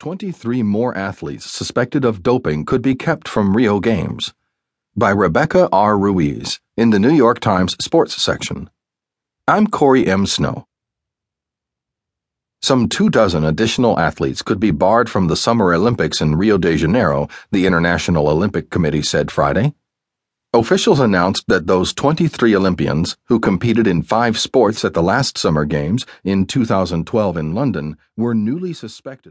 23 more athletes suspected of doping could be kept from Rio Games, by Rebecca R. Ruiz in the New York Times sports section. I'm Corey M. Snow. Some 24 additional athletes could be barred from the Summer Olympics in Rio de Janeiro, the International Olympic Committee said Friday. Officials announced that those 23 Olympians who competed in 5 sports at the last Summer Games in 2012 in London were newly suspected.